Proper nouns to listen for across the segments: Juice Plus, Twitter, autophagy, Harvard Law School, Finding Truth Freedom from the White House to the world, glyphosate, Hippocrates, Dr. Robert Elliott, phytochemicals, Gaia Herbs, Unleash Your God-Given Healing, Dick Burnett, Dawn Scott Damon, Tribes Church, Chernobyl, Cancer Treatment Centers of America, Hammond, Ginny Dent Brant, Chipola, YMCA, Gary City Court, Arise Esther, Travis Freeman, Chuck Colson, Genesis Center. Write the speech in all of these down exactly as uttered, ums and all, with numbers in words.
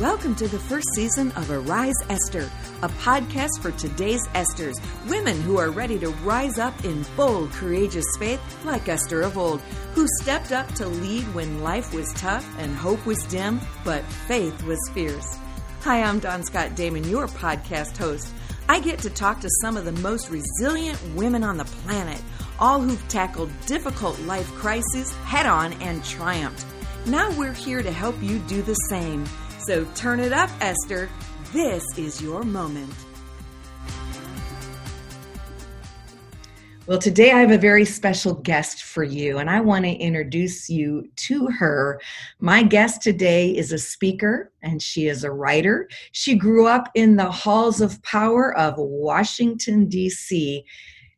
Welcome to the first season of Arise Esther, a podcast for today's Esthers, women who are ready to rise up in bold, courageous faith like Esther of old, who stepped up to lead when life was tough and hope was dim, but faith was fierce. Hi, I'm Dawn Scott Damon, your podcast host. I get to talk to some of the most resilient women on the planet, all who've tackled difficult life crises head-on and triumphed. Now we're here to help you do the same. So turn it up, Esther. This is your moment. Well, today I have a very special guest for you, and I want to introduce you to her. My guest today is a speaker, and she is a writer. She grew up in the halls of power of Washington, D C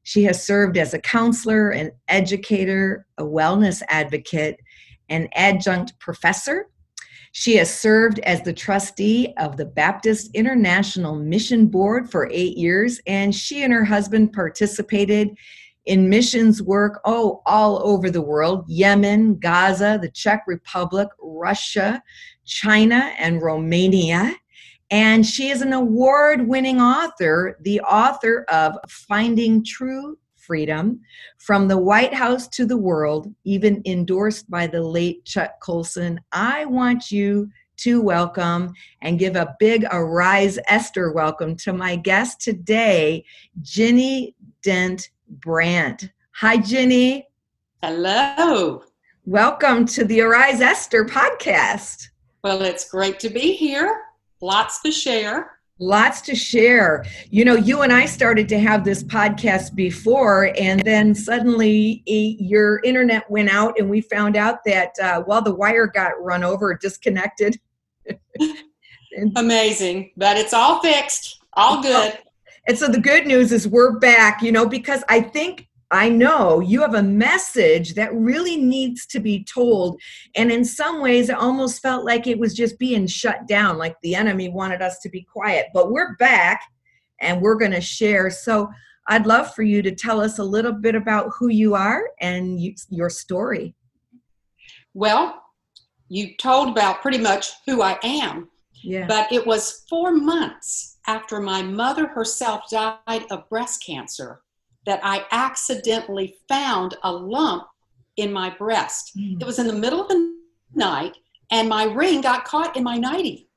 She has served as a counselor, an educator, a wellness advocate, an adjunct professor. She has served as the trustee of the Baptist International Mission Board for eight years, and she and her husband participated in missions work, oh, all over the world, Yemen, Gaza, the Czech Republic, Russia, China, and Romania. And she is an award-winning author, the author of Finding Truth Freedom from the White House to the World, even endorsed by the late Chuck Colson. I want you to welcome and give a big Arise Esther welcome to my guest today, Ginny Dent Brant. Hi, Ginny. Hello. Welcome to the Arise Esther podcast. Well, it's great to be here. Lots to share. Lots to share. You know, you and I started to have this podcast before, and then suddenly your internet went out, and we found out that, uh, well, the wire got run over, disconnected. Amazing. But it's all fixed, all good. And so the good news is we're back, you know, because I think I know you have a message that really needs to be told. And in some ways, it almost felt like it was just being shut down, like the enemy wanted us to be quiet. But we're back and we're going to share. So I'd love for you to tell us a little bit about who you are and you, your story. Well, you told about pretty much who I am. Yeah. But it was four months after my mother herself died of breast cancer that I accidentally found a lump in my breast. Mm. It was in the middle of the night, and my ring got caught in my nightie.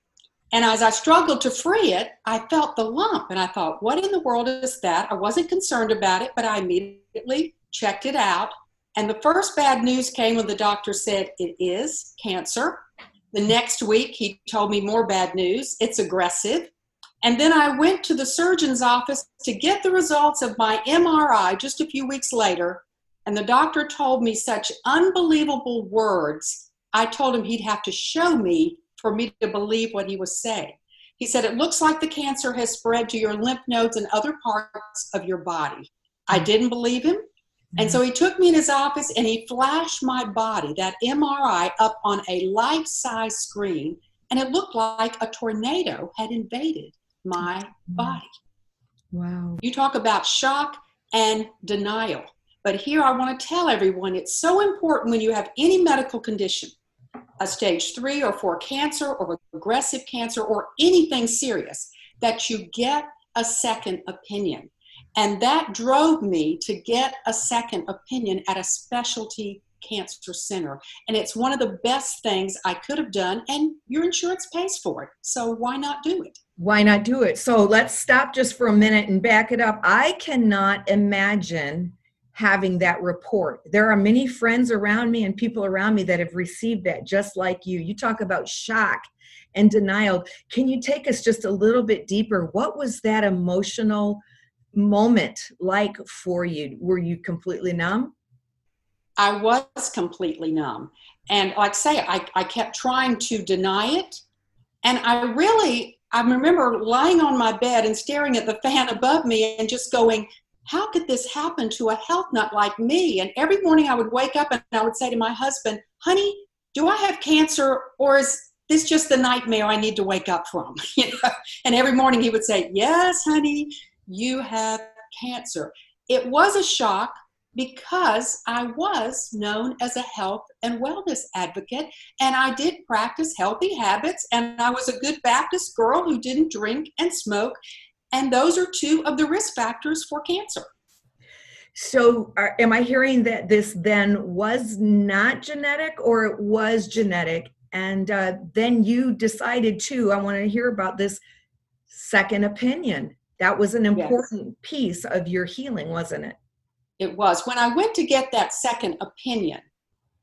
And as I struggled to free it, I felt the lump, and I thought, what in the world is that? I wasn't concerned about it, but I immediately checked it out. And the first bad news came when the doctor said, it is cancer. The next week, he told me more bad news. It's aggressive. And then I went to the surgeon's office to get the results of my M R I just a few weeks later. And the doctor told me such unbelievable words. I told him he'd have to show me for me to believe what he was saying. He said, it looks like the cancer has spread to your lymph nodes and other parts of your body. I didn't believe him. Mm-hmm. And so he took me in his office and he flashed my body, that M R I, up on a life-size screen. And it looked like a tornado had invaded my body. Wow. You talk about shock and denial. But here I want to tell everyone it's so important when you have any medical condition, a stage three or four cancer or aggressive cancer or anything serious, that you get a second opinion. And that drove me to get a second opinion at a specialty cancer center. And it's one of the best things I could have done, and your insurance pays for it. So why not do it? Why not do it? So let's stop just for a minute and back it up. I cannot imagine having that report. There are many friends around me and people around me that have received that just like you. You talk about shock and denial. Can you take us just a little bit deeper? What was that emotional moment like for you? Were you completely numb? I was completely numb. And like I say, I, I kept trying to deny it. And I really... I remember lying on my bed and staring at the fan above me and just going, how could this happen to a health nut like me? And every morning I would wake up and I would say to my husband, honey, do I have cancer or is this just the nightmare I need to wake up from? You know? And every morning he would say, yes, honey, you have cancer. It was a shock, because I was known as a health and wellness advocate, and I did practice healthy habits, and I was a good Baptist girl who didn't drink and smoke, and those are two of the risk factors for cancer. So are, am I hearing that this then was not genetic, or it was genetic? And uh, then you decided to, I want to hear about this second opinion. That was an important yes. piece of your healing, wasn't it? It was. When I went to get that second opinion,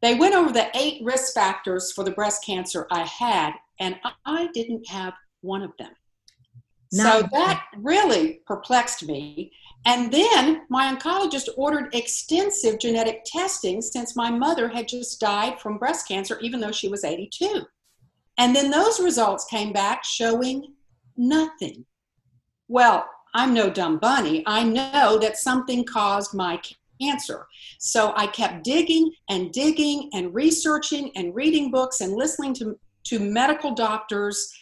they went over the eight risk factors for the breast cancer I had, and I didn't have one of them. Not so that really perplexed me. And then my oncologist ordered extensive genetic testing since my mother had just died from breast cancer, even though she was eighty-two. And then those results came back showing nothing. Well, I'm no dumb bunny. I know that something caused my cancer. So I kept digging and digging and researching and reading books and listening to, to medical doctors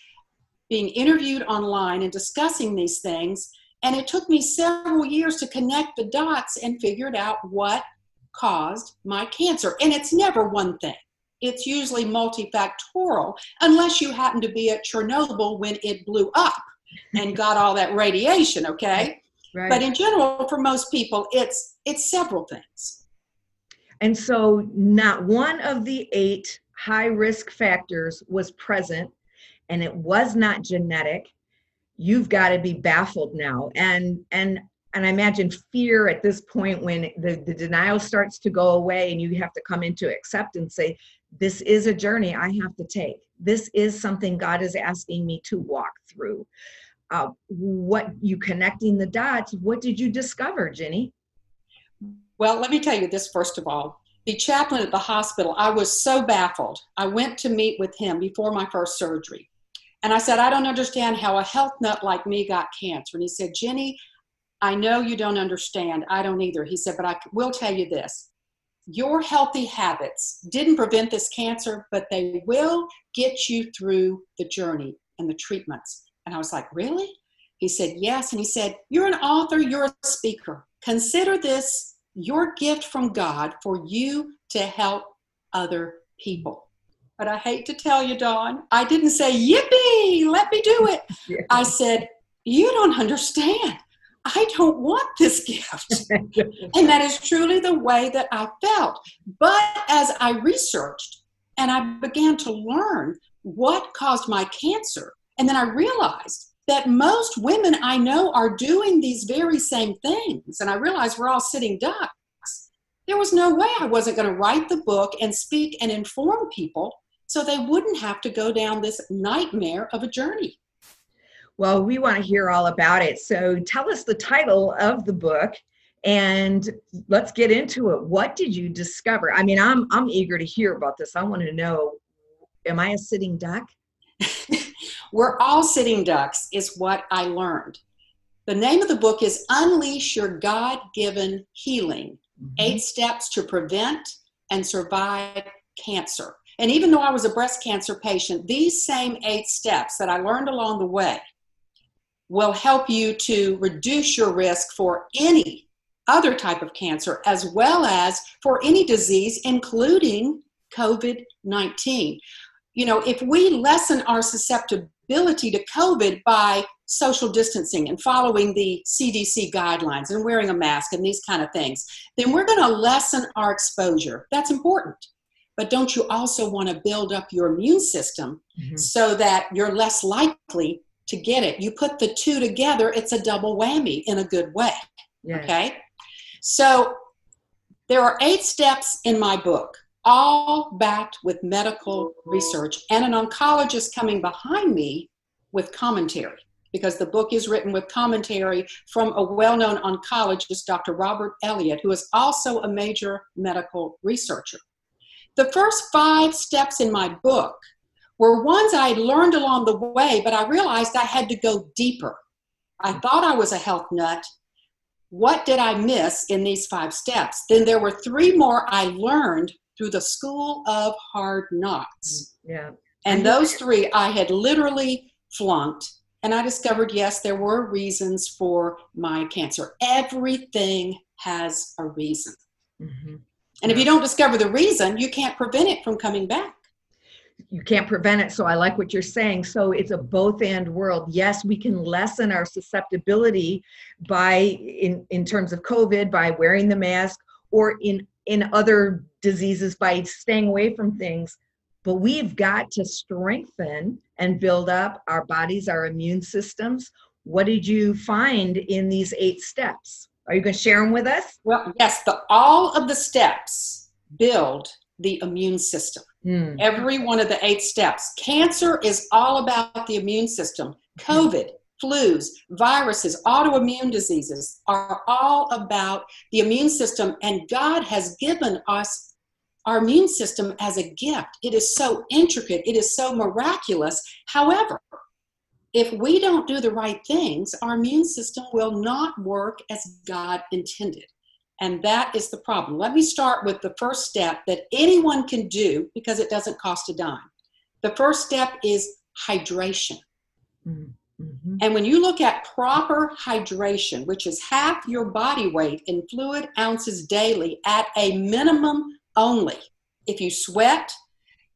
being interviewed online and discussing these things. And it took me several years to connect the dots and figured out what caused my cancer. And it's never one thing. It's usually multifactorial, unless you happen to be at Chernobyl when it blew up and got all that radiation, okay? Right. But in general, for most people, it's it's several things. And so not one of the eight high-risk factors was present, and it was not genetic. You've got to be baffled now. And and and I imagine fear at this point, when the, the denial starts to go away and you have to come into acceptance, say, this is a journey I have to take. This is something God is asking me to walk through. Uh, what you connecting the dots, what did you discover, Ginny? Well, let me tell you this, first of all. The chaplain at the hospital, I was so baffled. I went to meet with him before my first surgery. And I said, I don't understand how a health nut like me got cancer. And he said, Ginny, I know you don't understand. I don't either. He said, but I will tell you this. Your healthy habits didn't prevent this cancer, but they will get you through the journey and the treatments. And I was like, really? He said, yes. And he said, you're an author, you're a speaker. Consider this your gift from God for you to help other people. But I hate to tell you, Dawn, I didn't say, yippee, let me do it. Yeah. I said, you don't understand. I don't want this gift. And that is truly the way that I felt. But as I researched and I began to learn what caused my cancer, and then I realized that most women I know are doing these very same things. And I realized we're all sitting ducks. There was no way I wasn't going to write the book and speak and inform people so they wouldn't have to go down this nightmare of a journey. Well, we want to hear all about it. So tell us the title of the book and let's get into it. What did you discover? I mean, I'm I'm eager to hear about this. I want to know, am I a sitting duck? We're all sitting ducks is what I learned. The name of the book is Unleash Your God-Given Healing, mm-hmm. Eight Steps to Prevent and Survive Cancer. And even though I was a breast cancer patient, these same eight steps that I learned along the way will help you to reduce your risk for any other type of cancer, as well as for any disease, including COVID nineteen. You know, if we lessen our susceptibility to COVID by social distancing and following the C D C guidelines and wearing a mask and these kind of things, then we're going to lessen our exposure. That's important. But don't you also want to build up your immune system mm-hmm. so that you're less likely to get it? You put the two together, it's a double whammy in a good way, yes. okay? So there are eight steps in my book, all backed with medical research and an oncologist coming behind me with commentary, because the book is written with commentary from a well-known oncologist, Doctor Robert Elliott, who is also a major medical researcher. The first five steps in my book were ones I had learned along the way, but I realized I had to go deeper. I thought I was a health nut. What did I miss in these five steps? Then there were three more I learned through the school of hard knocks. Yeah. And those three I had literally flunked. And I discovered, yes, there were reasons for my cancer. Everything has a reason. Mm-hmm. And if you don't discover the reason, you can't prevent it from coming back. You can't prevent it. So I like what you're saying. So it's a both and world. Yes, we can lessen our susceptibility by in, in terms of COVID, by wearing the mask, or in, in other diseases by staying away from things. But we've got to strengthen and build up our bodies, our immune systems. What did you find in these eight steps? Are you going to share them with us? Well, yes, the, all of the steps build the immune system. Mm. Every one of the eight steps. Cancer is all about the immune system. COVID, flus, viruses, autoimmune diseases are all about the immune system. And God has given us our immune system as a gift. It is so intricate. It is so miraculous. However, if we don't do the right things, our immune system will not work as God intended. And that is the problem. Let me start with the first step that anyone can do because it doesn't cost a dime. The first step is hydration. Mm-hmm. And when you look at proper hydration, which is half your body weight in fluid ounces daily at a minimum only. If you sweat,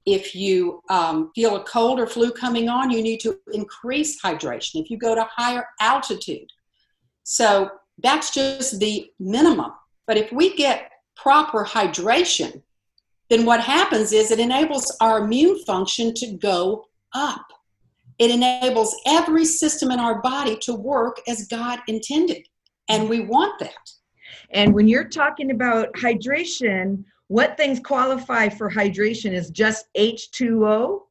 if you um, feel a cold or flu coming on, you need to increase hydration. If you go to higher altitude. So that's just the minimum. But if we get proper hydration, then what happens is it enables our immune function to go up. It enables every system in our body to work as God intended. And we want that. And when you're talking about hydration, what things qualify for hydration? Is just H two O?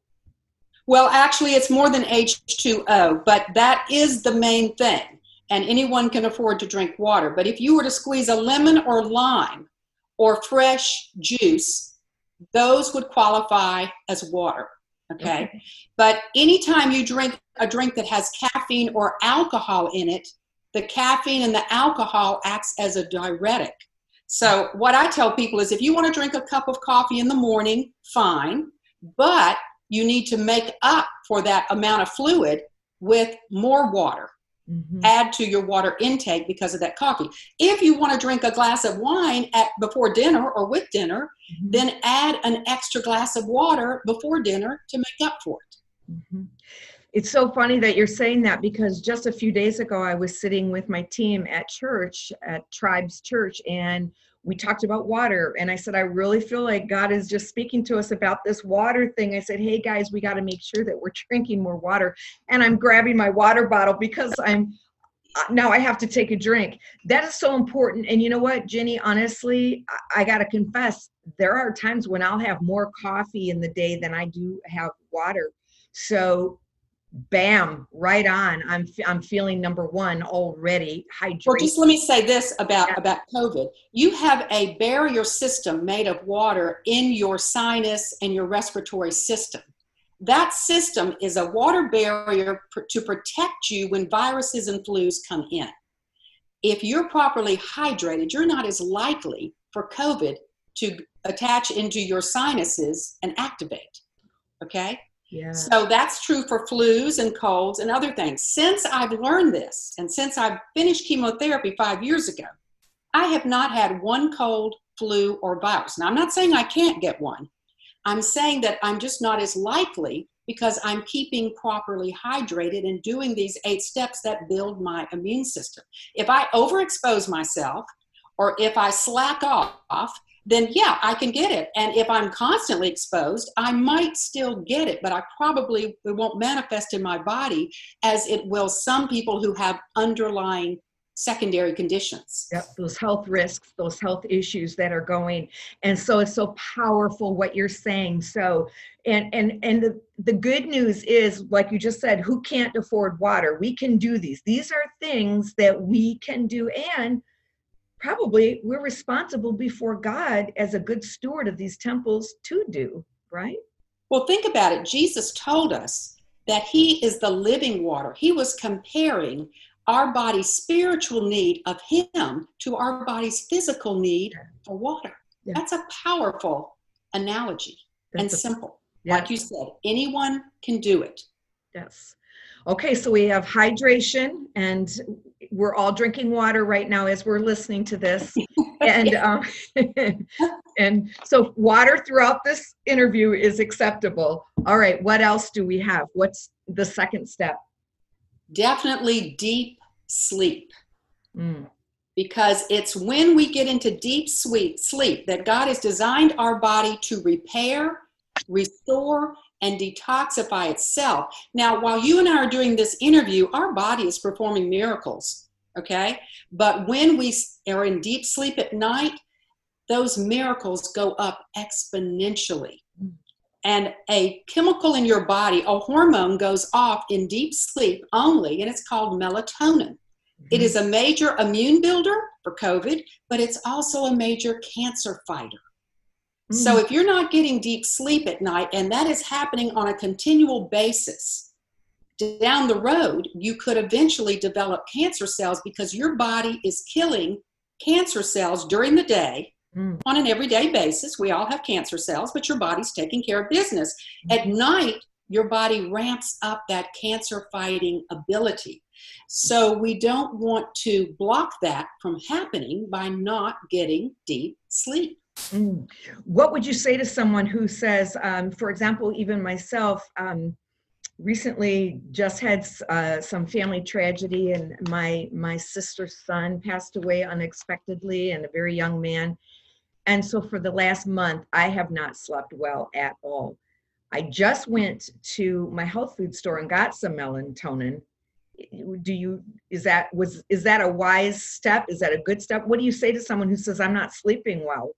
Well, actually, it's more than H two O, but that is the main thing. And anyone can afford to drink water. But if you were to squeeze a lemon or lime or fresh juice, those would qualify as water, okay? Okay. But anytime you drink a drink that has caffeine or alcohol in it, the caffeine and the alcohol acts as a diuretic. So what I tell people is if you want to drink a cup of coffee in the morning, fine, but you need to make up for that amount of fluid with more water. Mm-hmm. Add to your water intake because of that coffee. If you want to drink a glass of wine at before dinner or with dinner, mm-hmm. then add an extra glass of water before dinner to make up for it. Mm-hmm. It's so funny that you're saying that because just a few days ago, I was sitting with my team at church, at Tribes Church, and we talked about water. And I said, I really feel like God is just speaking to us about this water thing. I said, hey guys, we got to make sure that we're drinking more water. And I'm grabbing my water bottle because I'm now I have to take a drink. That is so important. And you know what, Ginny, honestly, I, I got to confess, there are times when I'll have more coffee in the day than I do have water. So bam, right on. I'm I'm feeling number one already. Hydration. Well, just let me say this about, yeah. about COVID. You have a barrier system made of water in your sinus and your respiratory system. That system is a water barrier pr- to protect you when viruses and flus come in. If you're properly hydrated, you're not as likely for COVID to attach into your sinuses and activate. Okay? Yeah. So that's true for flus and colds and other things. Since I've learned this, and since I've finished chemotherapy five years ago, I have not had one cold, flu, or virus. Now, I'm not saying I can't get one. I'm saying that I'm just not as likely because I'm keeping properly hydrated and doing these eight steps that build my immune system. If I overexpose myself or if I slack off, then yeah, I can get it. And if I'm constantly exposed, I might still get it, but I probably it won't manifest in my body as it will some people who have underlying secondary conditions. Yep, those health risks, those health issues that are going. And so it's so powerful what you're saying. So, and and and the, the good news is, like you just said, who can't afford water? We can do these. These are things that we can do, and probably we're responsible before God as a good steward of these temples to do, right? Well, think about it. Jesus told us that he is the living water. He was comparing our body's spiritual need of him to our body's physical need for water. Yeah. That's a powerful analogy. That's and a, simple. Yeah. Like you said, anyone can do it. Yes. Okay, so we have hydration, and we're all drinking water right now as we're listening to this. And um, and so water throughout this interview is acceptable. All right, what else do we have? What's the second step? Definitely deep sleep. Mm. Because it's when we get into deep sweet sleep that God has designed our body to repair, restore, and detoxify itself. Now, while you and I are doing this interview, our body is performing miracles, okay? But when we are in deep sleep at night, those miracles go up exponentially. And a chemical in your body, a hormone, goes off in deep sleep only, and it's called melatonin. It is a major immune builder for COVID, but it's also a major cancer fighter. Mm. So if you're not getting deep sleep at night, and that is happening on a continual basis, down the road, you could eventually develop cancer cells because your body is killing cancer cells during the day mm. on an everyday basis. We all have cancer cells, but your body's taking care of business. Mm. At night, your body ramps up that cancer fighting ability. So we don't want to block that from happening by not getting deep sleep. Mm. What would you say to someone who says, um, for example, even myself, um, recently just had uh, some family tragedy, and my, my sister's son passed away unexpectedly, and a very young man. And so for the last month, I have not slept well at all. I just went to my health food store and got some melatonin. Do you, is that, was, is that a wise step? Is that a good step? What do you say to someone who says, I'm not sleeping well?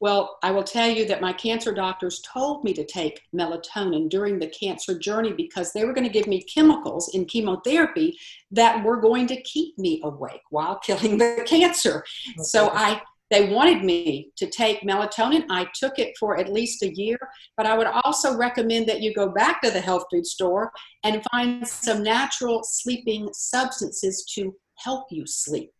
Well, I will tell you that my cancer doctors told me to take melatonin during the cancer journey because they were going to give me chemicals in chemotherapy that were going to keep me awake while killing the cancer. Okay. So I, they wanted me to take melatonin. I took it for at least a year, but I would also recommend that you go back to the health food store and find some natural sleeping substances to help you sleep.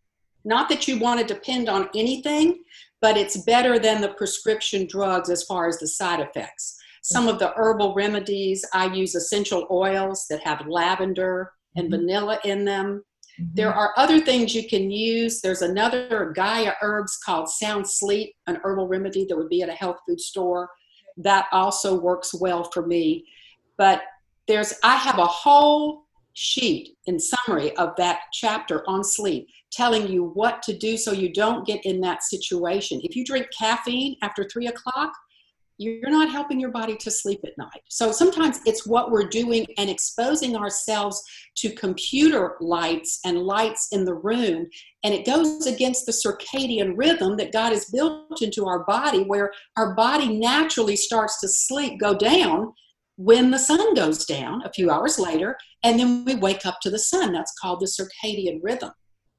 Not that you want to depend on anything, but it's better than the prescription drugs as far as the side effects. Some of the herbal remedies, I use essential oils that have lavender and mm-hmm. vanilla in them. Mm-hmm. There are other things you can use. There's another Gaia Herbs called Sound Sleep, an herbal remedy that would be at a health food store. That also works well for me. But there's, I have a whole sheet in summary of that chapter on sleep, telling you what to do so you don't get in that situation. If you drink caffeine after three o'clock, you're not helping your body to sleep at night. So sometimes it's what we're doing and exposing ourselves to computer lights and lights in the room. And it goes against the circadian rhythm that God has built into our body, where our body naturally starts to sleep, go down when the sun goes down a few hours later. And then we wake up to the sun. That's called the circadian rhythm.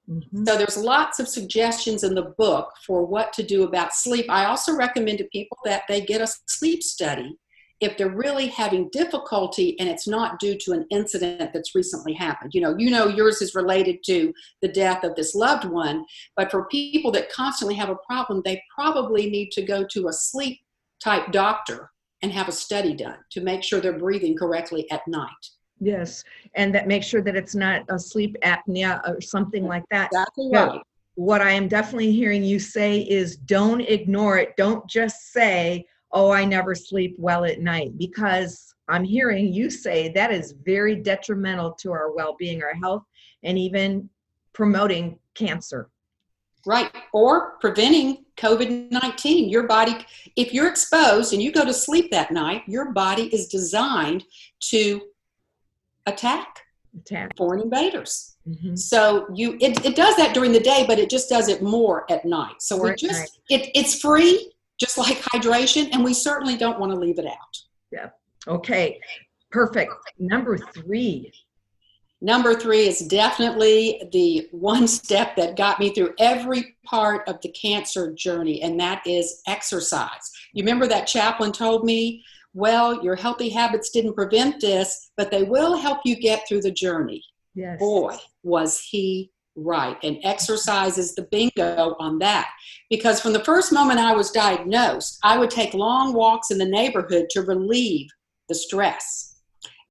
Mm-hmm. So there's lots of suggestions in the book for what to do about sleep. I also recommend to people that they get a sleep study if they're really having difficulty and it's not due to an incident that's recently happened. You know, you know yours is related to the death of this loved one, but for people that constantly have a problem, they probably need to go to a sleep type doctor and have a study done to make sure they're breathing correctly at night. Yes, and that makes sure that it's not a sleep apnea or something like that. Exactly right. What I am definitely hearing you say is don't ignore it. Don't just say, oh, I never sleep well at night, because I'm hearing you say that is very detrimental to our well-being, our health, and even promoting cancer. Right, or preventing COVID nineteen. Your body, if you're exposed and you go to sleep that night, your body is designed to attack, attack foreign invaders. Mm-hmm. So you it, it does that during the day, but it just does it more at night. So we just night. it it's free, just like hydration, and we certainly don't want to leave it out. Yeah. Okay. Perfect. Number three. Number three is definitely the one step that got me through every part of the cancer journey, and that is exercise. You remember that chaplain told me, well, your healthy habits didn't prevent this, but they will help you get through the journey. Yes. Boy, was he right. And exercise is the bingo on that. Because from the first moment I was diagnosed, I would take long walks in the neighborhood to relieve the stress.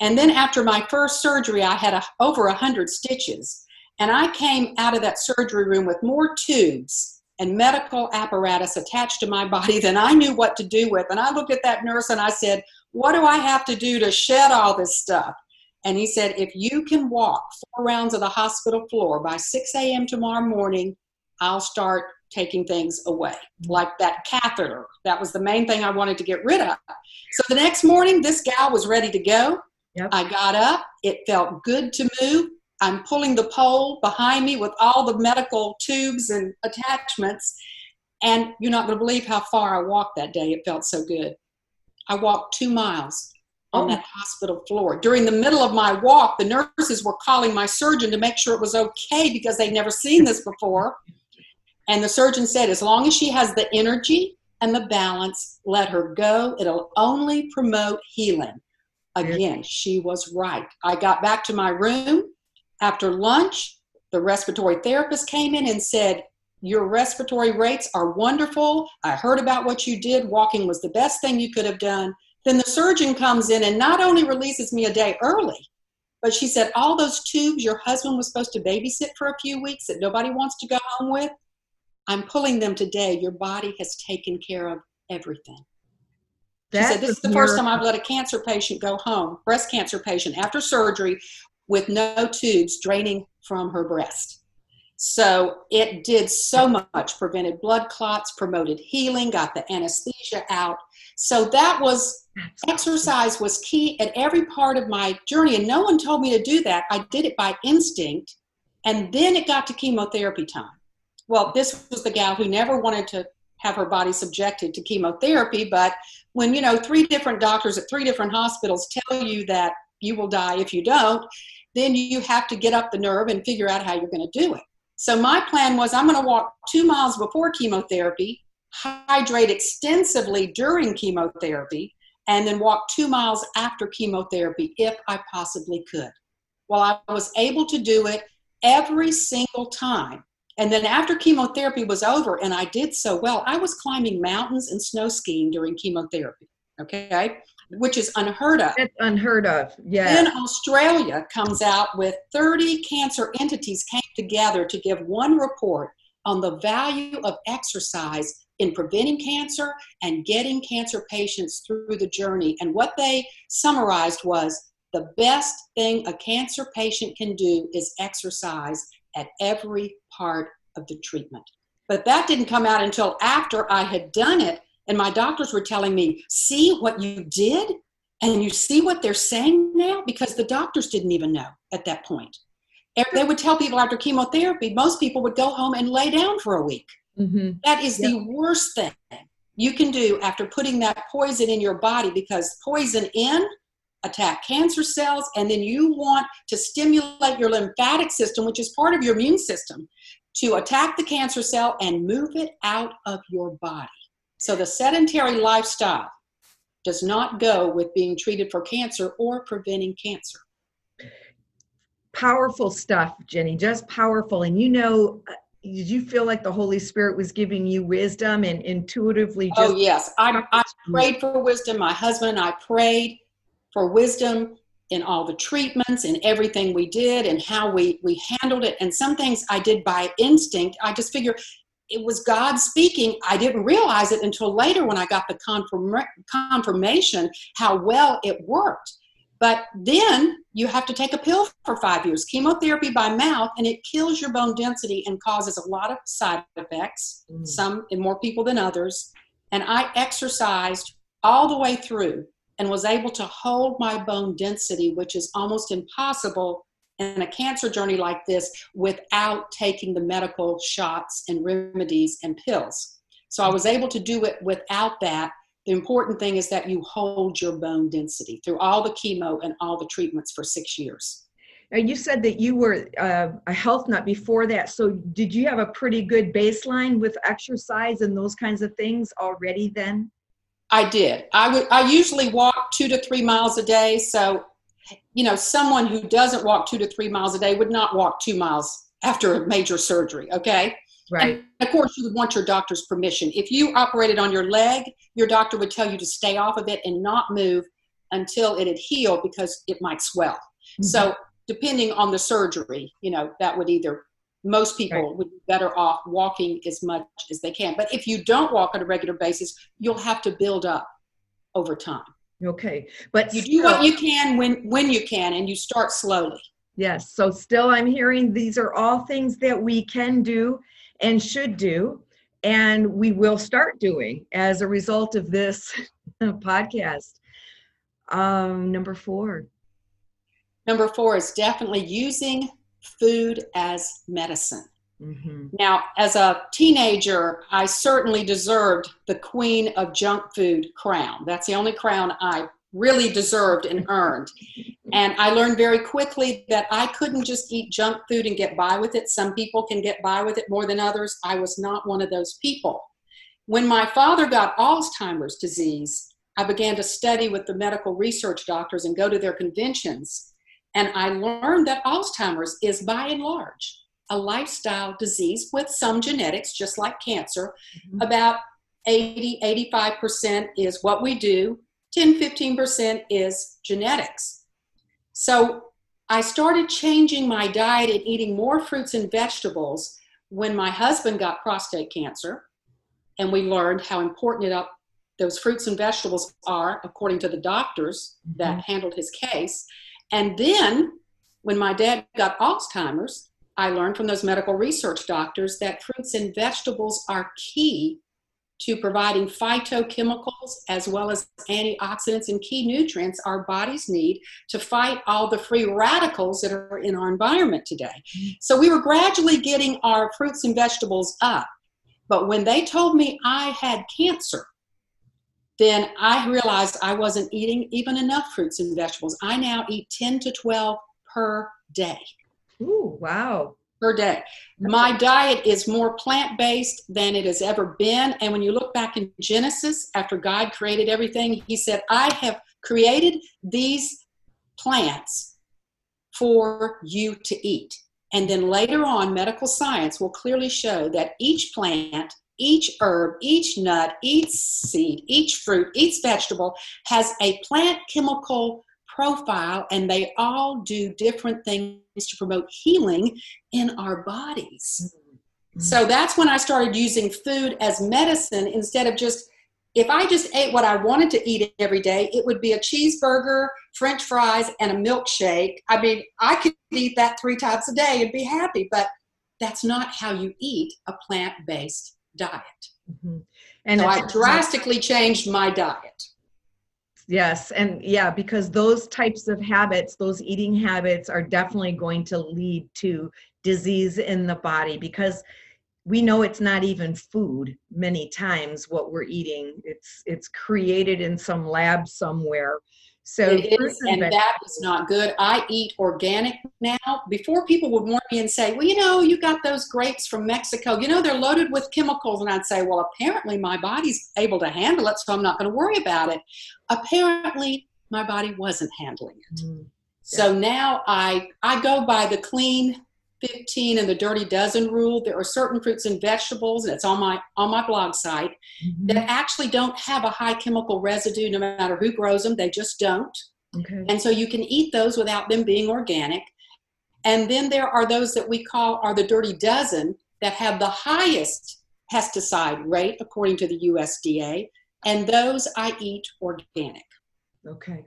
And then after my first surgery, I had a, over one hundred stitches. And I came out of that surgery room with more tubes and medical apparatus attached to my body than I knew what to do with. And I looked at that nurse and I said, what do I have to do to shed all this stuff? And he said, if you can walk four rounds of the hospital floor by six a m tomorrow morning, I'll start taking things away. Like that catheter. That was the main thing I wanted to get rid of. So the next morning, this gal was ready to go. Yep. I got up. It felt good to move. I'm pulling the pole behind me with all the medical tubes and attachments. And you're not going to believe how far I walked that day. It felt so good. I walked two miles on that hospital floor. During the middle of my walk, the nurses were calling my surgeon to make sure it was okay because they'd never seen this before. And the surgeon said, as long as she has the energy and the balance, let her go. It'll only promote healing. Again, she was right. I got back to my room. After lunch, the respiratory therapist came in and said, your respiratory rates are wonderful. I heard about what you did. Walking was the best thing you could have done. Then the surgeon comes in and not only releases me a day early, but she said, all those tubes your husband was supposed to babysit for a few weeks that nobody wants to go home with, I'm pulling them today. Your body has taken care of everything. She said, this is the first time I've let a cancer patient go home, breast cancer patient, after surgery with no tubes draining from her breast. So it did so much, prevented blood clots, promoted healing, got the anesthesia out. So that was, exercise was key at every part of my journey. And no one told me to do that. I did it by instinct. And then it got to chemotherapy time. Well, this was the gal who never wanted to have her body subjected to chemotherapy. But when, you know, three different doctors at three different hospitals tell you that you will die if you don't, then you have to get up the nerve and figure out how you're going to do it. So my plan was, I'm going to walk two miles before chemotherapy, hydrate extensively during chemotherapy, and then walk two miles after chemotherapy if I possibly could. Well, I was able to do it every single time. And then after chemotherapy was over, and I did so well, I was climbing mountains and snow skiing during chemotherapy, okay, which is unheard of. It's unheard of, yeah. Then Australia comes out with thirty cancer entities came together to give one report on the value of exercise in preventing cancer and getting cancer patients through the journey. And what they summarized was, the best thing a cancer patient can do is exercise at every part of the treatment. But that didn't come out until after I had done it. And my doctors were telling me, see what you did? And you see what they're saying now? Because the doctors didn't even know at that point. They would tell people after chemotherapy, most people would go home and lay down for a week. Mm-hmm. That is yep. the worst thing you can do after putting that poison in your body, because poison in attack cancer cells, and then you want to stimulate your lymphatic system, which is part of your immune system, to attack the cancer cell and move it out of your body. So the sedentary lifestyle does not go with being treated for cancer or preventing cancer. Powerful stuff, Ginny, just powerful. And you know, did you feel like the Holy Spirit was giving you wisdom and intuitively just... Oh, yes. I, I prayed for wisdom. My husband and I prayed for wisdom in all the treatments and everything we did and how we, we handled it. And some things I did by instinct. I just figure... it was God speaking. I didn't realize it until later when I got the confirm- confirmation how well it worked. But then you have to take a pill for five years, chemotherapy by mouth, and it kills your bone density and causes a lot of side effects, mm. some in more people than others. And I exercised all the way through and was able to hold my bone density, which is almost impossible in a cancer journey like this without taking the medical shots and remedies and pills. So I was able to do it without that. The important thing is that you hold your bone density through all the chemo and all the treatments for six years. Now, you said that you were uh, a health nut before that. So did you have a pretty good baseline with exercise and those kinds of things already then? I did. I would. I usually walk two to three miles a day. So you know, someone who doesn't walk two to three miles a day would not walk two miles after a major surgery, okay? Right. And of course, you would want your doctor's permission. If you operated on your leg, your doctor would tell you to stay off of it and not move until it had healed, because it might swell. Mm-hmm. So depending on the surgery, you know, that would either, most people right. would be better off walking as much as they can. But if you don't walk on a regular basis, you'll have to build up over time. Okay. But you still do what you can when, when you can, and you start slowly. Yes. So still I'm hearing these are all things that we can do and should do, and we will start doing as a result of this podcast. Um, number four. Number four is definitely using food as medicine. Mm-hmm. Now, as a teenager, I certainly deserved the queen of junk food crown. That's the only crown I really deserved and earned. And I learned very quickly that I couldn't just eat junk food and get by with it. Some people can get by with it more than others. I was not one of those people. When my father got Alzheimer's disease, I began to study with the medical research doctors and go to their conventions. And I learned that Alzheimer's is, by and large, a lifestyle disease with some genetics, just like cancer. Mm-hmm. About eighty, eighty-five percent is what we do. ten, fifteen percent is genetics. So I started changing my diet and eating more fruits and vegetables when my husband got prostate cancer. And we learned how important it up, those fruits and vegetables are, according to the doctors mm-hmm. that handled his case. And then when my dad got Alzheimer's, I learned from those medical research doctors that fruits and vegetables are key to providing phytochemicals as well as antioxidants and key nutrients our bodies need to fight all the free radicals that are in our environment today. So we were gradually getting our fruits and vegetables up. But when they told me I had cancer, then I realized I wasn't eating even enough fruits and vegetables. I now eat ten to twelve per day. Ooh, wow. Per day. My diet is more plant-based than it has ever been. And when you look back in Genesis, after God created everything, he said, I have created these plants for you to eat. And then later on, medical science will clearly show that each plant, each herb, each nut, each seed, each fruit, each vegetable has a plant chemical profile, and they all do different things to promote healing in our bodies. Mm-hmm. So that's when I started using food as medicine instead of just, if I just ate what I wanted to eat every day, it would be a cheeseburger, French fries, and a milkshake. I mean, I could eat that three times a day and be happy, but that's not how you eat a plant-based diet. Mm-hmm. And so I drastically changed my diet. Yes. And yeah, because those types of habits, those eating habits are definitely going to lead to disease in the body, because we know it's not even food many times what we're eating. It's it's created in some lab somewhere. So it is, and that is not good. I eat organic now. Before, people would warn me and say, well, you know, you got those grapes from Mexico. You know, they're loaded with chemicals. And I'd say, well, apparently my body's able to handle it, so I'm not going to worry about it. Apparently my body wasn't handling it. Mm, yeah. So now I, I go by the clean fifteen and the dirty dozen rule. There are certain fruits and vegetables, and it's on my on my blog site, mm-hmm. that actually don't have a high chemical residue, no matter who grows them. They just don't. Okay. And so you can eat those without them being organic. And then there are those that we call are the dirty dozen that have the highest pesticide rate, according to the U S D A, and those I eat organic. Okay.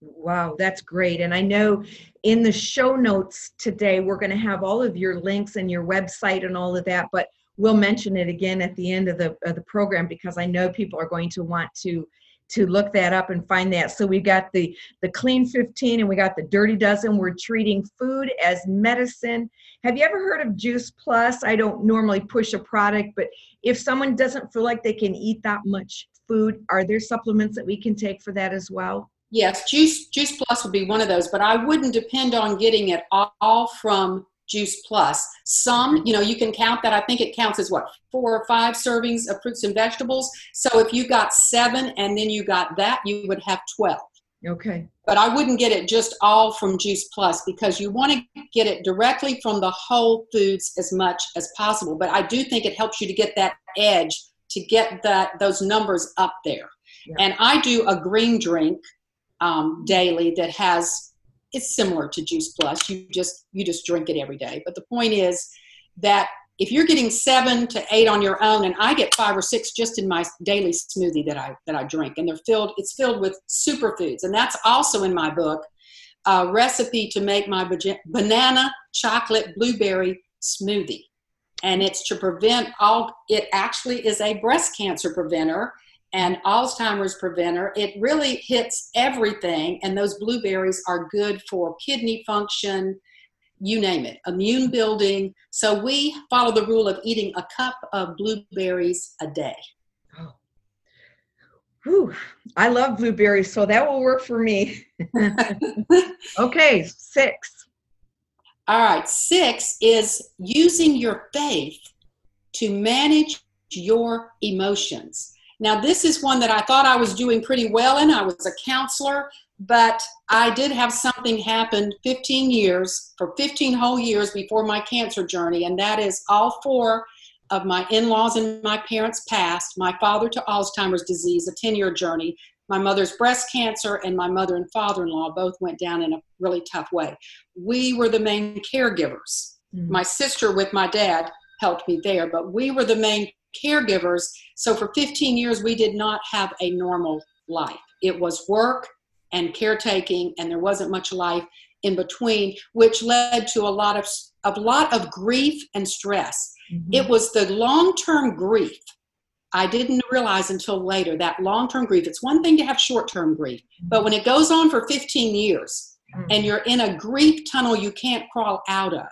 Wow, that's great. And I know in the show notes today, we're going to have all of your links and your website and all of that, but we'll mention it again at the end of the of the program, because I know people are going to want to to look that up and find that. So we've got the, the Clean fifteen and we got the Dirty Dozen. We're treating food as medicine. Have you ever heard of Juice Plus? I don't normally push a product, but if someone doesn't feel like they can eat that much food, are there supplements that we can take for that as well? Yes, Juice Juice Plus would be one of those, but I wouldn't depend on getting it all from Juice Plus. Some, you know, you can count that. I think it counts as what, four or five servings of fruits and vegetables. So if you got seven and then you got that, you would have twelve. Okay. But I wouldn't get it just all from Juice Plus, because you want to get it directly from the whole foods as much as possible. But I do think it helps you to get that edge, to get that those numbers up there. Yeah. And I do a green drink um, daily that has, it's similar to Juice Plus. You just, you just drink it every day. But the point is that if you're getting seven to eight on your own, and I get five or six just in my daily smoothie that I, that I drink, and they're filled, it's filled with superfoods. And that's also in my book, a recipe to make my banana chocolate blueberry smoothie. And it's to prevent all, it actually is a breast cancer preventer and Alzheimer's preventer. It really hits everything. And those blueberries are good for kidney function, you name it, immune building. So we follow the rule of eating a cup of blueberries a day. Oh, whew. I love blueberries, so that will work for me. Okay, six. All right, six is using your faith to manage your emotions. Now, this is one that I thought I was doing pretty well in. I was a counselor, but I did have something happen fifteen years, for fifteen whole years before my cancer journey, and that is all four of my in-laws and my parents passed, my father to Alzheimer's disease, a ten-year journey, my mother's breast cancer, and my mother and father-in-law both went down in a really tough way. We were the main caregivers. Mm-hmm. My sister with my dad helped me there, but we were the main caregivers. So for fifteen years, we did not have a normal life. It was work and caretaking, and there wasn't much life in between, which led to a lot of, a lot of grief and stress. Mm-hmm. It was the long-term grief. I didn't realize until later that long-term grief, it's one thing to have short-term grief, but when it goes on for fifteen years and you're in a grief tunnel you can't crawl out of,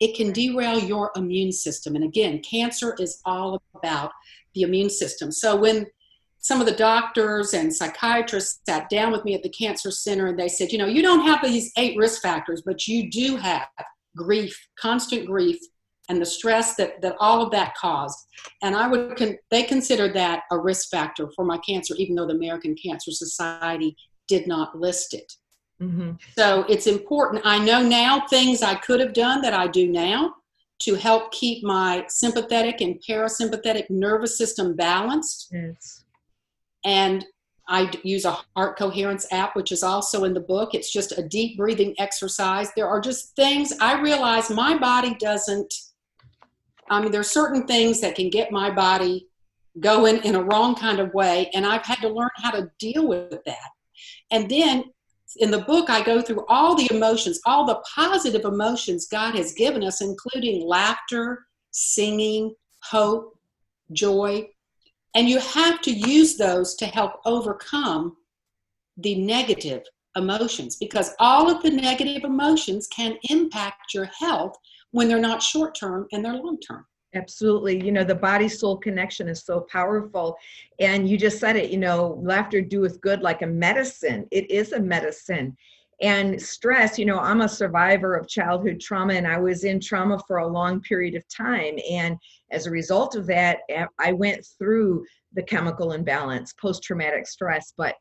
it can derail your immune system. And again, cancer is all about the immune system. So when some of the doctors and psychiatrists sat down with me at the cancer center and they said, you know, you don't have these eight risk factors, but you do have grief, constant grief, and the stress that, that all of that caused. And I would con- they considered that a risk factor for my cancer, even though the American Cancer Society did not list it. Mm-hmm. So it's important. I know now things I could have done that I do now to help keep my sympathetic and parasympathetic nervous system balanced. Yes. And I use a heart coherence app, which is also in the book. It's just a deep breathing exercise. There are just things I realize my body doesn't, I mean, there are certain things that can get my body going in a wrong kind of way, and I've had to learn how to deal with that. And then in the book, I go through all the emotions, all the positive emotions God has given us, including laughter, singing, hope, joy. And you have to use those to help overcome the negative emotions, because all of the negative emotions can impact your health when they're not short-term and they're long-term. Absolutely. You know, the body-soul connection is so powerful. And you just said it, you know, laughter doeth good like a medicine. It is a medicine. And stress, you know, I'm a survivor of childhood trauma, and I was in trauma for a long period of time. And as a result of that, I went through the chemical imbalance, post-traumatic stress, but,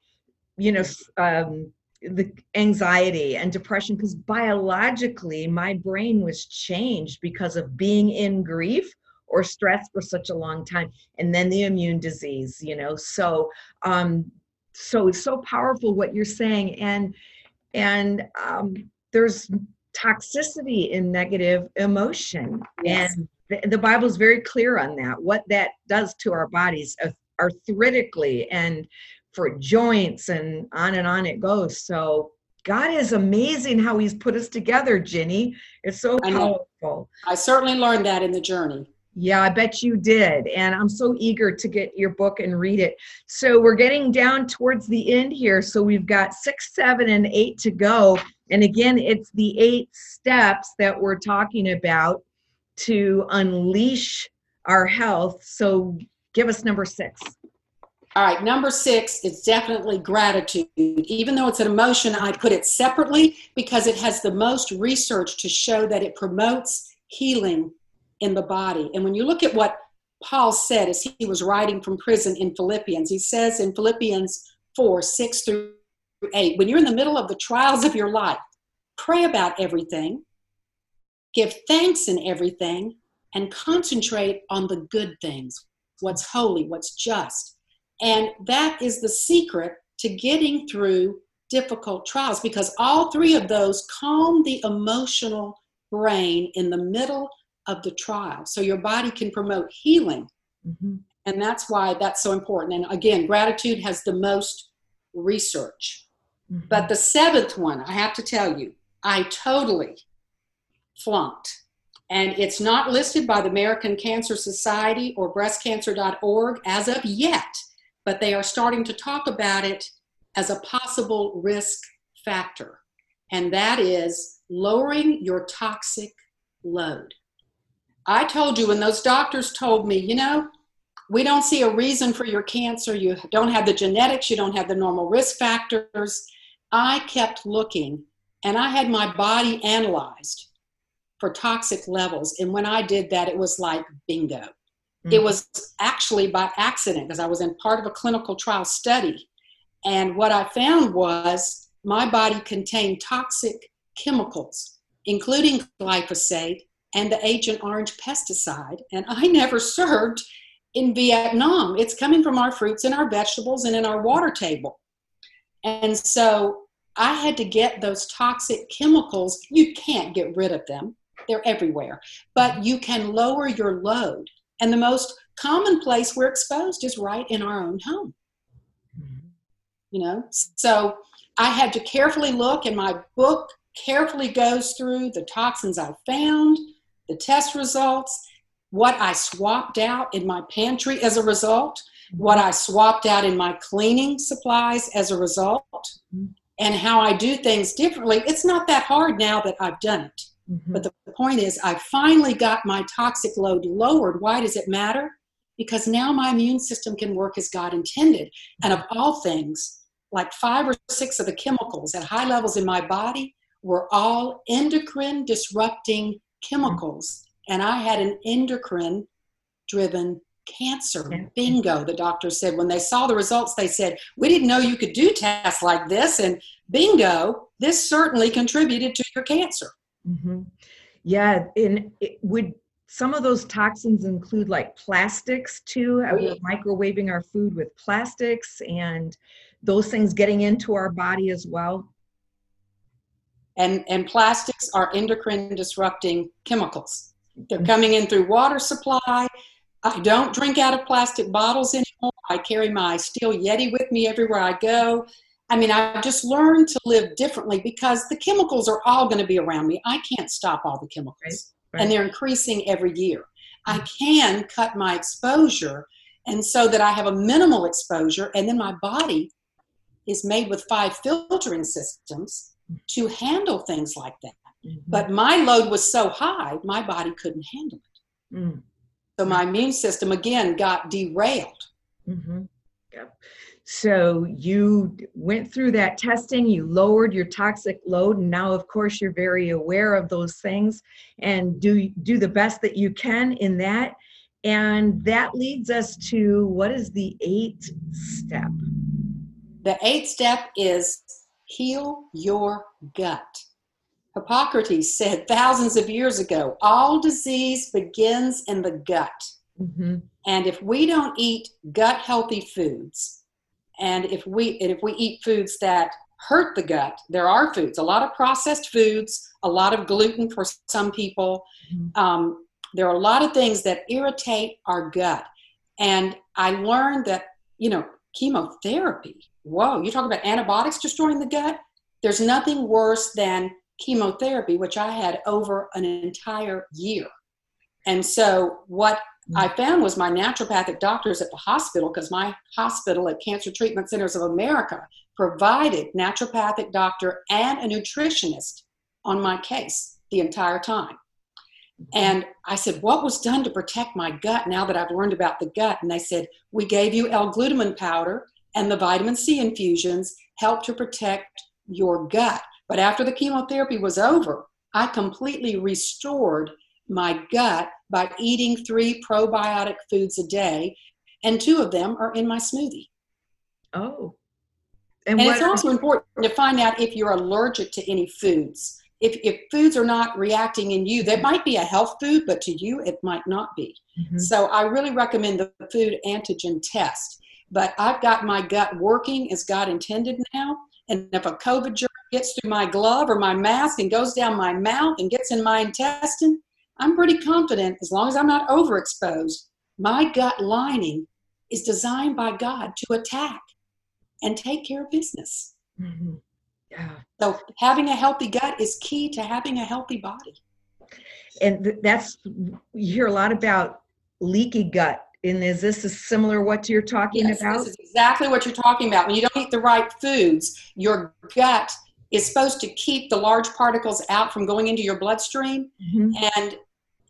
you know, um, the anxiety and depression, because biologically my brain was changed because of being in grief or stress for such a long time. And then the immune disease, you know, so, um, so it's so powerful what you're saying. And, And um, there's toxicity in negative emotion. Yes. And the, the Bible is very clear on that, what that does to our bodies arthritically and for joints, and on and on it goes. So God is amazing how he's put us together, Ginny. It's so powerful. I, I certainly learned that in the journey. Yeah, I bet you did. And I'm so eager to get your book and read it. So we're getting down towards the end here. So we've got six, seven, and eight to go. And again, it's the eight steps that we're talking about to unleash our health. So give us number six. All right. Number six is definitely gratitude. Even though it's an emotion, I put it separately because it has the most research to show that it promotes healing in the body. And when you look at what Paul said as he was writing from prison in Philippians, he says in Philippians four, six through eight, when you're in the middle of the trials of your life, pray about everything, give thanks in everything, and concentrate on the good things, what's holy, what's just. And that is the secret to getting through difficult trials, because all three of those calm the emotional brain in the middle of the trial. So your body can promote healing. Mm-hmm. And that's why that's so important. And again, gratitude has the most research. Mm-hmm. But the seventh one, I have to tell you, I totally flunked. And it's not listed by the American Cancer Society or breast cancer dot org as of yet, but they are starting to talk about it as a possible risk factor. And that is lowering your toxic load. I told you when those doctors told me, you know, we don't see a reason for your cancer. You don't have the genetics. You don't have the normal risk factors. I kept looking, and I had my body analyzed for toxic levels. And when I did that, it was like bingo. Mm-hmm. It was actually by accident, because I was in part of a clinical trial study. And what I found was my body contained toxic chemicals, including glyphosate and the Agent Orange pesticide. And I never served in Vietnam. It's coming from our fruits and our vegetables and in our water table. And so I had to get those toxic chemicals. You can't get rid of them. They're everywhere. But you can lower your load. And the most common place we're exposed is right in our own home. You know, so I had to carefully look, and my book carefully goes through the toxins I found, the test results, what I swapped out in my pantry as a result, what I swapped out in my cleaning supplies as a result, and how I do things differently. It's not that hard now that I've done it. Mm-hmm. But the point is, I finally got my toxic load lowered. Why does it matter? Because now my immune system can work as God intended. And of all things, like five or six of the chemicals at high levels in my body were all endocrine disrupting chemicals. And I had an endocrine-driven cancer. Bingo, the doctor said. When they saw the results, they said, we didn't know you could do tests like this. And bingo, this certainly contributed to your cancer. Mm-hmm. Yeah, and it would, some of those toxins include like plastics too. Oh, yeah. We're microwaving our food with plastics and those things getting into our body as well. And and plastics are endocrine disrupting chemicals. They're coming in through water supply. I don't drink out of plastic bottles anymore. I carry my steel Yeti with me everywhere I go. I mean, I've just learned to live differently because the chemicals are all going to be around me. I can't stop all the chemicals. Right, right. And they're increasing every year. I can cut my exposure, and so that I have a minimal exposure, and then my body is made with five filtering systems to handle things like that. Mm-hmm. But my load was so high, my body couldn't handle it. Mm-hmm. So my immune system, again, got derailed. Mm-hmm. Yep. So you went through that testing, you lowered your toxic load, and now, of course, you're very aware of those things and do, do the best that you can in that. And that leads us to, what is the eighth step? The eighth step is heal your gut. Hippocrates said thousands of years ago, all disease begins in the gut. Mm-hmm. And if we don't eat gut healthy foods, and if we and if we eat foods that hurt the gut, there are foods, a lot of processed foods, a lot of gluten for some people. Mm-hmm. Um, there are a lot of things that irritate our gut. And I learned that, you know, chemotherapy, whoa, you talk about antibiotics destroying the gut? There's nothing worse than chemotherapy, which I had over an entire year. And so what mm-hmm. I found was my naturopathic doctors at the hospital, because my hospital at Cancer Treatment Centers of America provided naturopathic doctor and a nutritionist on my case the entire time. Mm-hmm. And I said, what was done to protect my gut now that I've learned about the gut? And they said, we gave you L-glutamine powder and the vitamin C infusions help to protect your gut. But after the chemotherapy was over, I completely restored my gut by eating three probiotic foods a day, and two of them are in my smoothie. Oh. And, and what- it's also important to find out if you're allergic to any foods. If, if foods are not reacting in you, they might be a health food, but to you, it might not be. Mm-hmm. So I really recommend the food antigen test. But I've got my gut working as God intended now. And if a COVID germ gets through my glove or my mask and goes down my mouth and gets in my intestine, I'm pretty confident, as long as I'm not overexposed, my gut lining is designed by God to attack and take care of business. Mm-hmm. Yeah. So having a healthy gut is key to having a healthy body. And that's, you hear a lot about leaky gut. And is this a similar what you're talking yes, about? This is exactly what you're talking about. When you don't eat the right foods, your gut is supposed to keep the large particles out from going into your bloodstream. Mm-hmm. And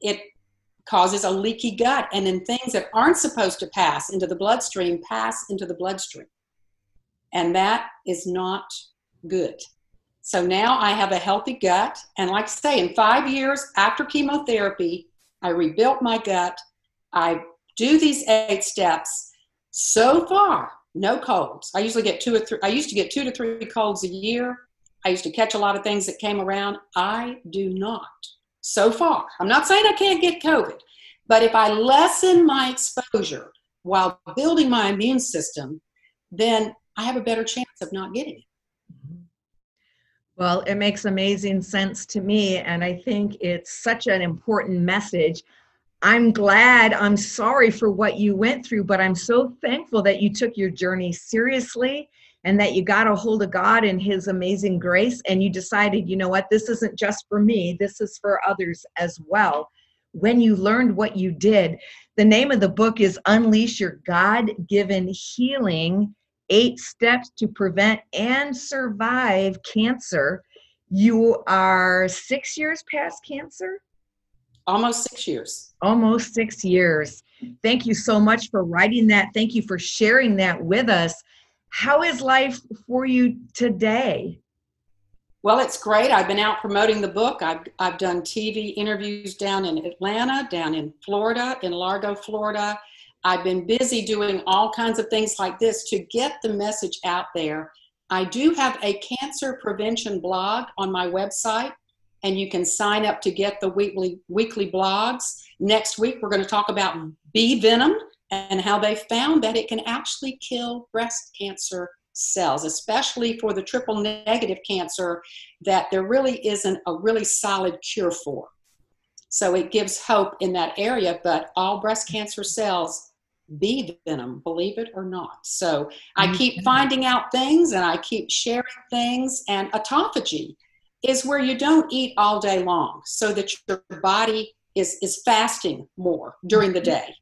it causes a leaky gut. And then things that aren't supposed to pass into the bloodstream pass into the bloodstream. And that is not good. So now I have a healthy gut. And like I say, in five years after chemotherapy, I rebuilt my gut. I do these eight steps. So far, no colds. I usually get two or three. I used to get two to three colds a year. I used to catch a lot of things that came around. I do not. So far, I'm not saying I can't get COVID, but if I lessen my exposure while building my immune system, then I have a better chance of not getting it. Well, it makes amazing sense to me, and I think it's such an important message. I'm glad, I'm sorry for what you went through, but I'm so thankful that you took your journey seriously and that you got a hold of God and His amazing grace, and you decided, you know what, this isn't just for me, this is for others as well. When you learned what you did, the name of the book is Unleash Your God-Given Healing, Eight Steps to Prevent and Survive Cancer. You are six years past cancer? Almost six years. Almost six years. Thank you so much for writing that. Thank you for sharing that with us. How is life for you today? Well, it's great. I've been out promoting the book. I've, I've done T V interviews down in Atlanta, down in Florida, in Largo, Florida. I've been busy doing all kinds of things like this to get the message out there. I do have a cancer prevention blog on my website, and you can sign up to get the weekly weekly blogs. Next week, we're going to talk about bee venom and how they found that it can actually kill breast cancer cells, especially for the triple negative cancer that there really isn't a really solid cure for. So it gives hope in that area, but all breast cancer cells bee venom, believe it or not. So I keep finding out things and I keep sharing things. And autophagy is where you don't eat all day long so that your body is, is fasting more during the day.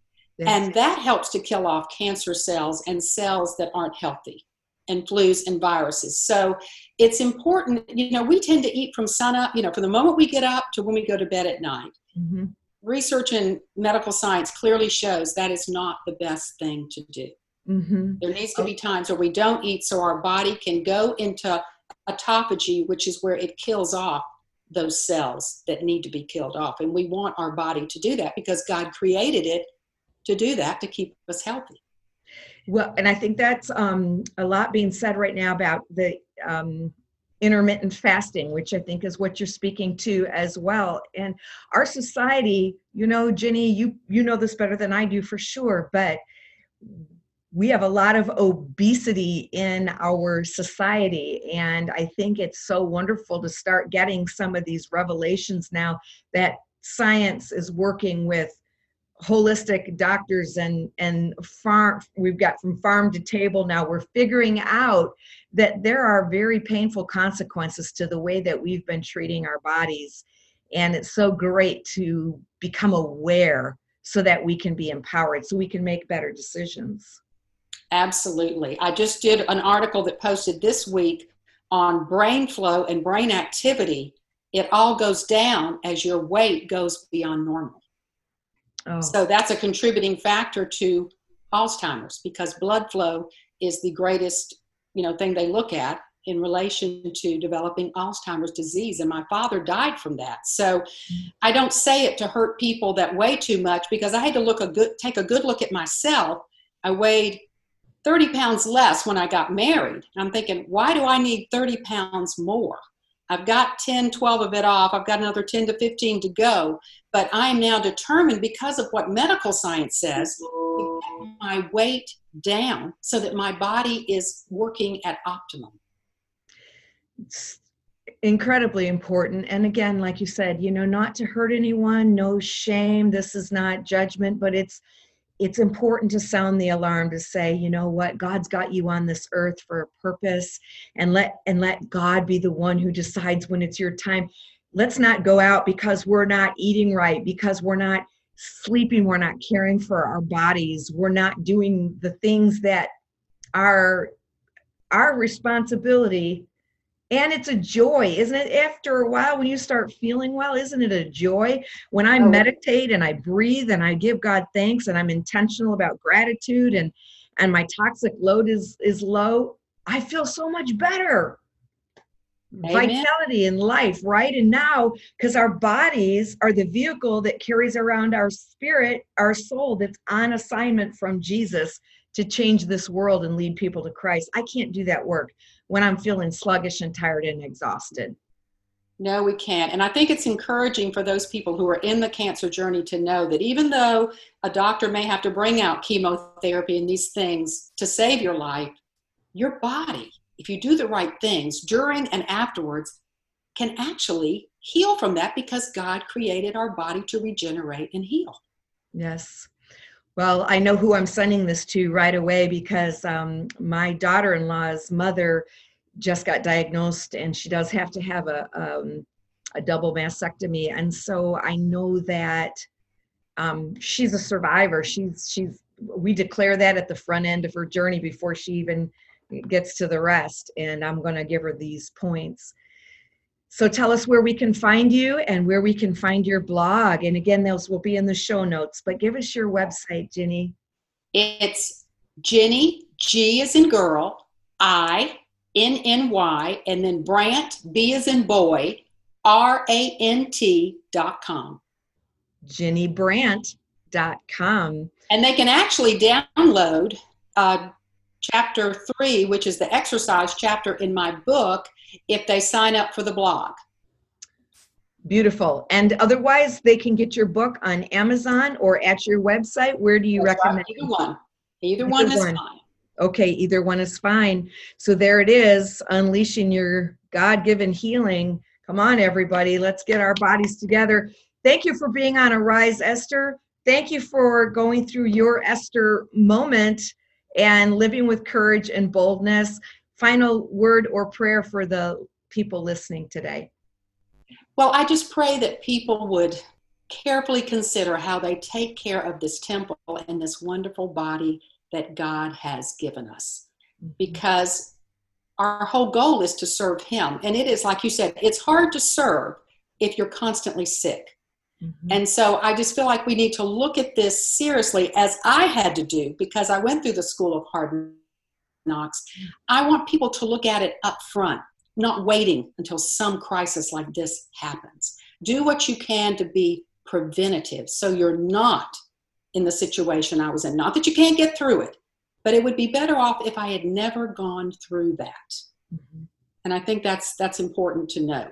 And that helps to kill off cancer cells and cells that aren't healthy and flus and viruses. So it's important, you know, we tend to eat from sunup, you know, from the moment we get up to when we go to bed at night. Mm-hmm. Research in medical science clearly shows that is not the best thing to do. Mm-hmm. There needs to be times where we don't eat so our body can go into autophagy, which is where it kills off those cells that need to be killed off. And we want our body to do that because God created it to do that, to keep us healthy. Well, and I think that's um, a lot being said right now about the um, intermittent fasting, which I think is what you're speaking to as well. And our society, you know, Ginny, you, you know this better than I do for sure, but we have a lot of obesity in our society. And I think it's so wonderful to start getting some of these revelations now that science is working with holistic doctors and and farm. We've got from farm to table now. We're figuring out that there are very painful consequences to the way that we've been treating our bodies, and it's so great to become aware so that we can be empowered, so we can make better decisions. Absolutely. I just did an article that posted this week on brain flow and brain activity. It all goes down as your weight goes beyond normal. Oh. So that's a contributing factor to Alzheimer's, because blood flow is the greatest, you know, thing they look at in relation to developing Alzheimer's disease. And my father died from that. So I don't say it to hurt people that weigh too much, because I had to look a good, take a good look at myself. I weighed thirty pounds less when I got married. I'm thinking, why do I need thirty pounds more? I've got ten, twelve of it off. I've got another ten to fifteen to go. But I am now determined, because of what medical science says, to get my weight down so that my body is working at optimum. incredibly important. And again, like you said, you know, not to hurt anyone, no shame. This is not judgment, but it's, it's important to sound the alarm to say, you know what, God's got you on this earth for a purpose, and let, and let God be the one who decides when it's your time. Let's not go out because we're not eating right, because we're not sleeping, we're not caring for our bodies, we're not doing the things that are our responsibility. And it's a joy, isn't it? After a while, when you start feeling well, isn't it a joy? When I oh. meditate and I breathe and I give God thanks and I'm intentional about gratitude, and, and my toxic load is, is low, I feel so much better. Amen. Vitality in life, right? And now, because our bodies are the vehicle that carries around our spirit, our soul that's on assignment from Jesus to change this world and lead people to Christ. I can't do that work when I'm feeling sluggish and tired and exhausted. No, we can't. And I think it's encouraging for those people who are in the cancer journey to know that even though a doctor may have to bring out chemotherapy and these things to save your life, your body, if you do the right things during and afterwards, can actually heal from that, because God created our body to regenerate and heal. Yes. Well, I know who I'm sending this to right away, because um, my daughter-in-law's mother just got diagnosed, and she does have to have a um, a double mastectomy. And so I know that um, she's a survivor. She's she's we declare that at the front end of her journey before she even gets to the rest. And I'm going to give her these points. So tell us where we can find you and where we can find your blog. And again, those will be in the show notes, but give us your website, Ginny. It's Ginny, G as in girl, I, N N Y, and then Brant, B as in boy, R A N T dot com. Ginny Brant dot com. And they can actually download uh, chapter three, which is the exercise chapter in my book, if they sign up for the blog. Beautiful. And otherwise, they can get your book on Amazon or at your website. Where do you That's recommend? Right. Either one. Either, either one, one is fine. Okay, either one is fine. So there it is, Unleashing Your God-Given Healing. Come on, everybody. Let's get our bodies together. Thank you for being on Arise, Esther. Thank you for going through your Esther moment and living with courage and boldness. Final word or prayer for the people listening today? Well, I just pray that people would carefully consider how they take care of this temple and this wonderful body that God has given us, because our whole goal is to serve Him. And it is, like you said, it's hard to serve if you're constantly sick. Mm-hmm. And so I just feel like we need to look at this seriously, as I had to do, because I went through the school of hard knocks. I want people to look at it up front, not waiting until some crisis like this happens. Do what you can to be preventative, so you're not in the situation I was in. Not that you can't get through it, but it would be better off if I had never gone through that. Mm-hmm. And I think that's that's important to note,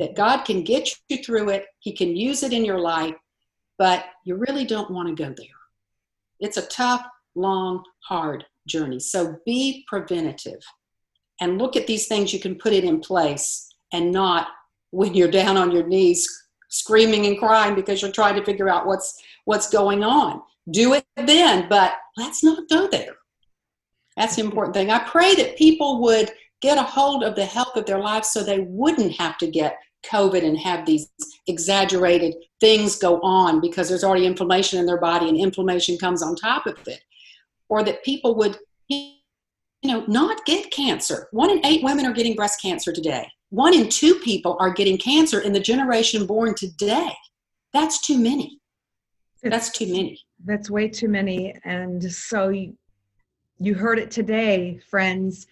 that God can get you through it. He can use it in your life, but you really don't want to go there. It's a tough, long, hard journey. So be preventative and look at these things you can put it in place, and not when you're down on your knees screaming and crying because you're trying to figure out what's what's going on. Do it then, but let's not go there. That's the important thing. I pray that people would get a hold of the health of their lives, so they wouldn't have to get COVID and have these exaggerated things go on, because there's already inflammation in their body, and inflammation comes on top of it. Or that people would, you know, not get cancer. One in eight women are getting breast cancer today. One in two people are getting cancer in the generation born today. That's too many. That's too many. That's way too many. And so you, you heard it today, friends.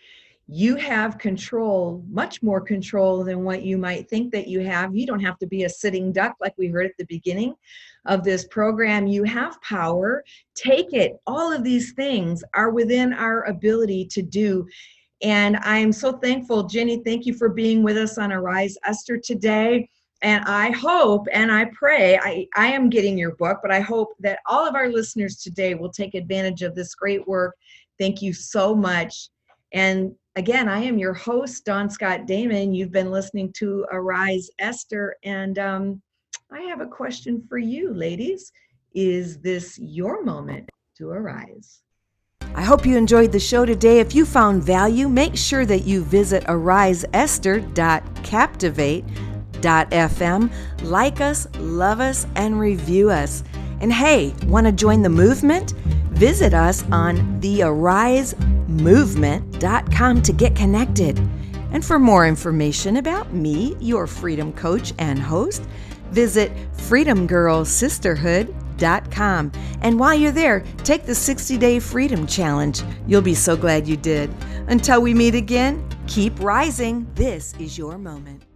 You have control, much more control than what you might think that you have. You don't have to be a sitting duck, like we heard at the beginning of this program. You have power. Take it. All of these things are within our ability to do. And I'm so thankful. Ginny, thank you for being with us on Arise Esther today. And I hope and I pray, I, I am getting your book, but I hope that all of our listeners today will take advantage of this great work. Thank you so much. And Again, I am your host, Dawn Scott Damon. You've been listening to Arise Esther, and um, I have a question for you, ladies. Is this your moment to arise? I hope you enjoyed the show today. If you found value, make sure that you visit arise esther dot captivate dot f m. Like us, love us, and review us. And hey, want to join the movement? Visit us on the arise movement dot com to get connected. And for more information about me, your freedom coach and host, visit freedom girl sisterhood dot com. And while you're there, take the sixty day Freedom Challenge. You'll be so glad you did. Until we meet again, keep rising. This is your moment.